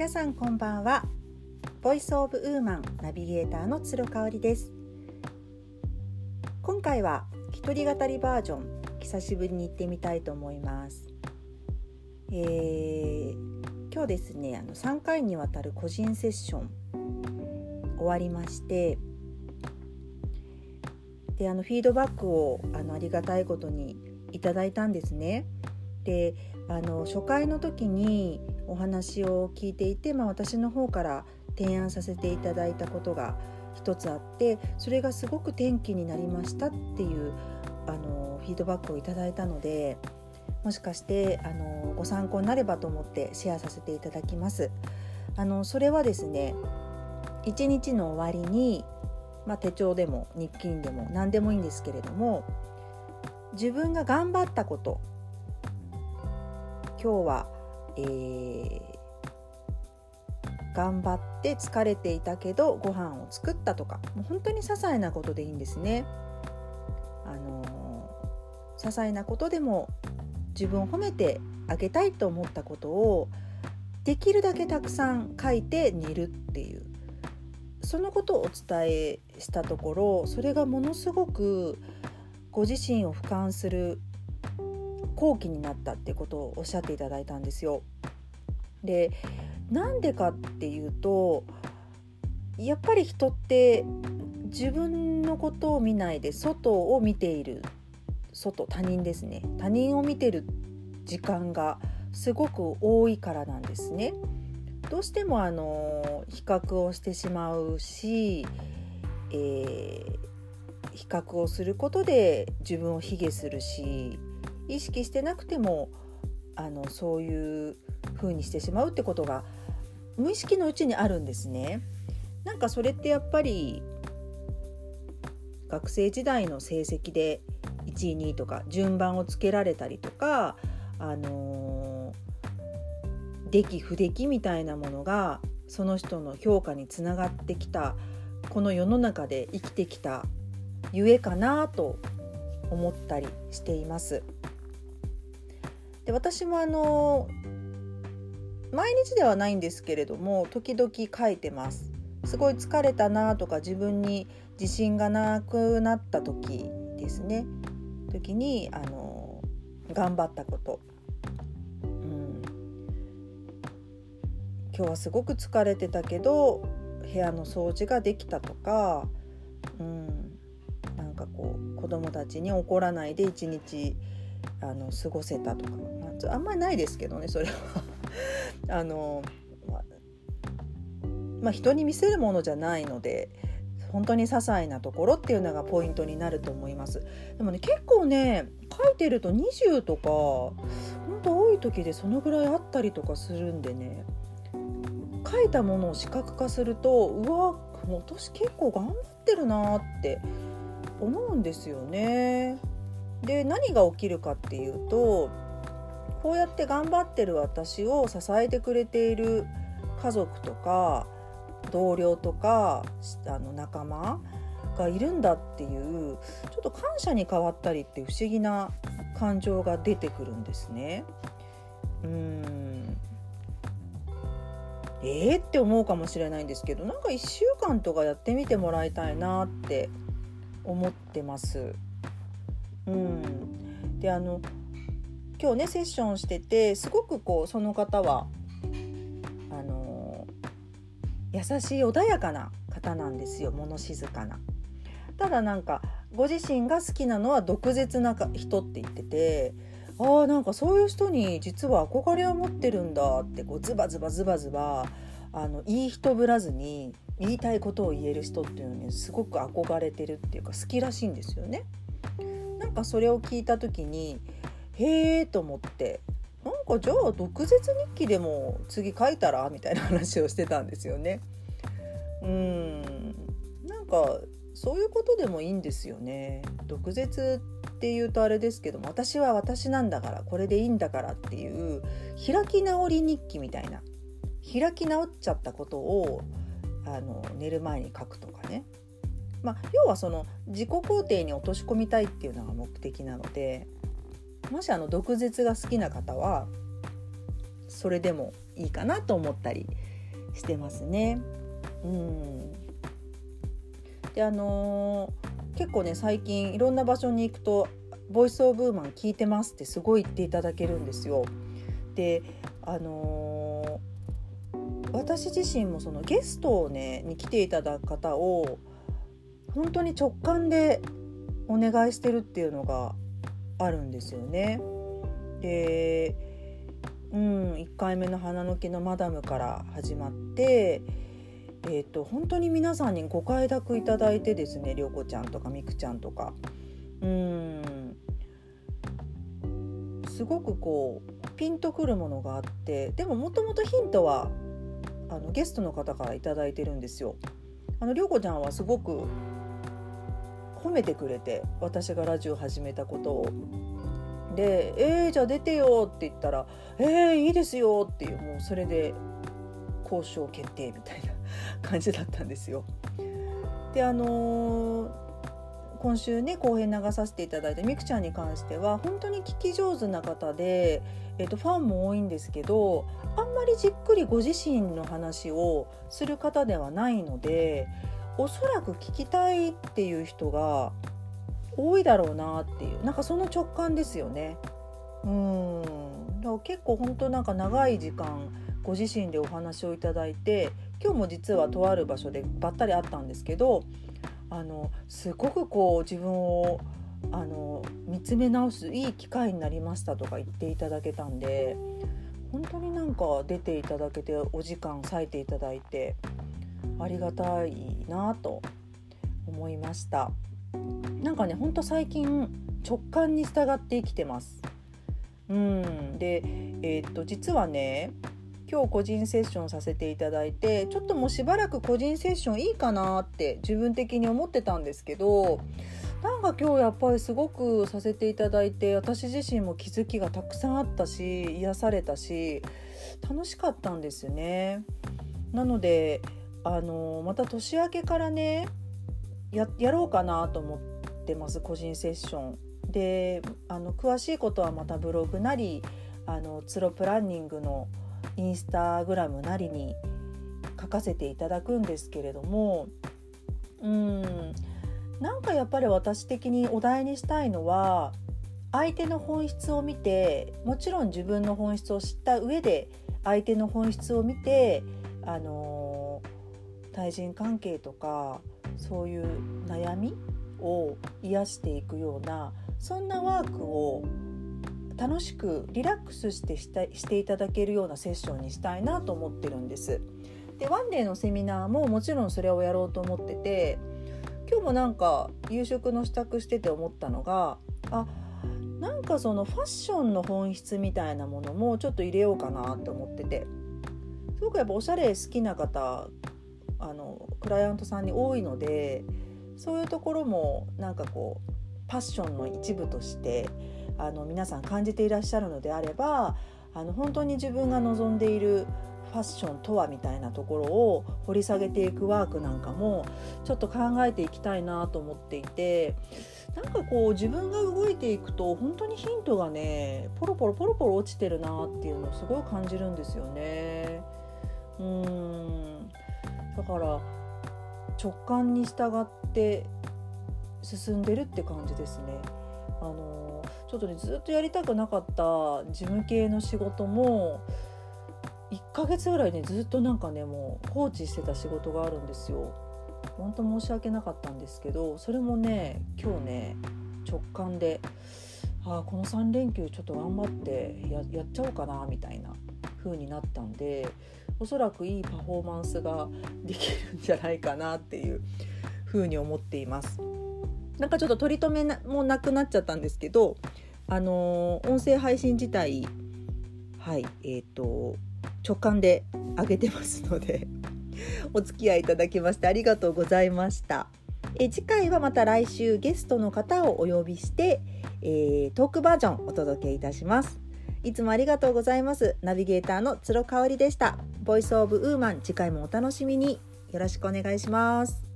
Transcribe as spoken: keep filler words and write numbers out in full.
皆さんこんばんは。ボイスオブウーマンナビゲーターの鶴香織です。今回は一人語りバージョン、久しぶりに行ってみたいと思います。えー、今日ですね、あのさんかいにわたる個人セッション終わりまして、であのフィードバックを あのありがたいことにいただいたんですね。であの初回の時にお話を聞いていて、まあ、私の方から提案させていただいたことが一つあって、それがすごく転機になりましたっていうあのフィードバックをいただいたので、もしかしてあのご参考になればと思ってシェアさせていただきます。あのそれはですね、一日の終わりに、まあ、手帳でも日記でも何でもいいんですけれども、自分が頑張ったこと、今日は、えー、頑張って疲れていたけどご飯を作ったとか、もう本当に些細なことでいいんですね。あのー、些細なことでも自分を褒めてあげたいと思ったことをできるだけたくさん書いて寝るっていう、そのことをお伝えしたところ、それがものすごくご自身を俯瞰する好奇になったっていうことをおっしゃっていただいたんですよ。で、なんでかっていうと、やっぱり人って自分のことを見ないで外を見ている、外、他人ですね、他人を見てる時間がすごく多いからなんですね。どうしてもあの比較をしてしまうし、えー、比較をすることで自分を卑下するし、意識してなくてもあのそういう風にしてしまうってことが無意識のうちにあるんですね。なんかそれってやっぱり学生時代の成績でいちいにいとか順番をつけられたりとか、あのー、出来不出来みたいなものがその人の評価につながってきた、この世の中で生きてきたゆえかなと思ったりしています。で、私もあの毎日ではないんですけれども、時々書いてます。すごい疲れたなとか自分に自信がなくなった時ですね、時にあの頑張ったこと、うん、今日はすごく疲れてたけど部屋の掃除ができたとか、うん、なんかこう子供たちに怒らないで一日あの過ごせたとか、あんまりないですけどね、それはあの、ま、まあ、人に見せるものじゃないので、本当に些細なところっていうのがポイントになると思います。でもね、結構ね、書いてるとにじゅうとか本当多い時でそのぐらいあったりとかするんでね、書いたものを視覚化すると、うわ、私結構頑張ってるなって思うんですよね。で、何が起きるかっていうと、こうやって頑張ってる私を支えてくれている家族とか同僚とかあの仲間がいるんだっていう、ちょっと感謝に変わったりって不思議な感情が出てくるんですね。うーん、えーって思うかもしれないんですけど、なんかいっしゅうかんとかやってみてもらいたいなって思ってます。うん、であの今日ねセッションしてて、すごくこうその方はあの優しい穏やかな方なんですよ。物静かな。ただなんかご自身が好きなのは毒舌な人って言ってて、ああ、なんかそういう人に実は憧れを持ってるんだって、こうズバズバズバズバあのいい人ぶらずに言いたいことを言える人っていうのにすごく憧れてるっていうか、好きらしいんですよね。なんかそれを聞いた時に、へーと思って、なんかじゃあ毒舌日記でも次書いたらみたいな話をしてたんですよね。うーん、なんかそういうことでもいいんですよね。毒舌っていうとあれですけども、私は私なんだから、これでいいんだからっていう開き直り日記みたいな、開き直っちゃったことをあの寝る前に書くとかね。まあ、要はその自己肯定に落とし込みたいっていうのが目的なので、もしあの毒舌が好きな方はそれでもいいかなと思ったりしてますね。うん。で、あのー、結構ね、最近いろんな場所に行くとボイスオブウーマン聞いてますってすごい言っていただけるんですよ。で、あのー、私自身もそのゲストをねに来ていただく方を本当に直感でお願いしてるっていうのがあるんですよね。で、うん、いっかいめの花の木のマダムから始まって、えー、と本当に皆さんにご快諾いただいてですね、りょうこちゃんとかみくちゃんとか、うん、すごくこうピンとくるものがあって、でももともとヒントはあのゲストの方からいただいてるんですよ。あのりょうこちゃんはすごく褒めてくれて、私がラジオ始めたことを。で、えー、じゃあ出てよって言ったら、えー、いいですよっていう、もうそれで交渉決定みたいな感じだったんですよ。で、あのー、今週ね後編流させていただいたみくちゃんに関しては本当に聞き上手な方で、えーと、ファンも多いんですけど、あんまりじっくりご自身の話をする方ではないので、おそらく聞きたいっていう人が多いだろうなっていう、なんかその直感ですよね。うーん、だから結構本当なんか長い時間ご自身でお話をいただいて、今日も実はとある場所でばったり会ったんですけど、あのすごくこう自分をあの見つめ直すいい機会になりましたとか言っていただけたんで、本当になんか出ていただけてお時間割いていただいてありがたいなと思いました。なんかね、ほんと最近直感に従って生きてます。うんで、えー、っと実はね、今日個人セッションさせていただいて、ちょっともうしばらく個人セッションいいかなって自分的に思ってたんですけど、なんか今日やっぱりすごくさせていただいて、私自身も気づきがたくさんあったし、癒されたし楽しかったんですよね。なのであのまた年明けからね や, やろうかなと思ってます、個人セッションで。あの詳しいことはまたブログなり、あのツロプランニングのインスタグラムなりに書かせていただくんですけれども、うーんなんかやっぱり私的にお題にしたいのは、相手の本質を見て、もちろん自分の本質を知った上で相手の本質を見て、あの対人関係とかそういう悩みを癒していくような、そんなワークを楽しくリラックスしてしたしていただけるようなセッションにしたいなと思ってるんです。で、ワンデーのセミナーももちろんそれをやろうと思ってて、今日もなんか夕食の支度してて思ったのが、あ、なんかそのファッションの本質みたいなものもちょっと入れようかなと思ってて、すごくやっぱおしゃれ好きな方、あのクライアントさんに多いので、そういうところもなんかこうパッションの一部としてあの皆さん感じていらっしゃるのであれば、あの本当に自分が望んでいるファッションとはみたいなところを掘り下げていくワークなんかもちょっと考えていきたいなと思っていて、なんかこう自分が動いていくと本当にヒントがねポロポロポロポロ落ちてるなっていうのをすごい感じるんですよね。うーんだから直感に従って進んでるって感じですね。あのちょっとね、ずっとやりたくなかった事務系の仕事もいっかげつぐらいねずっとなんかねもう放置してた仕事があるんですよ。本当申し訳なかったんですけど、それもね今日ね直感で、あこのさん連休ちょっと頑張って や, やっちゃおうかなみたいな風になったんで、おそらくいいパフォーマンスができるんじゃないかなっていう風に思っています。なんかちょっと取り留めもなくなっちゃったんですけど、あのー、音声配信自体、はい、えーと、直感で上げてますのでお付き合いいただきましてありがとうございました。え次回はまた来週ゲストの方をお呼びして、えー、トークバージョンお届けいたします。いつもありがとうございます。ナビゲーターのつろかおりでした。ボイスオブウーマン、次回もお楽しみに。よろしくお願いします。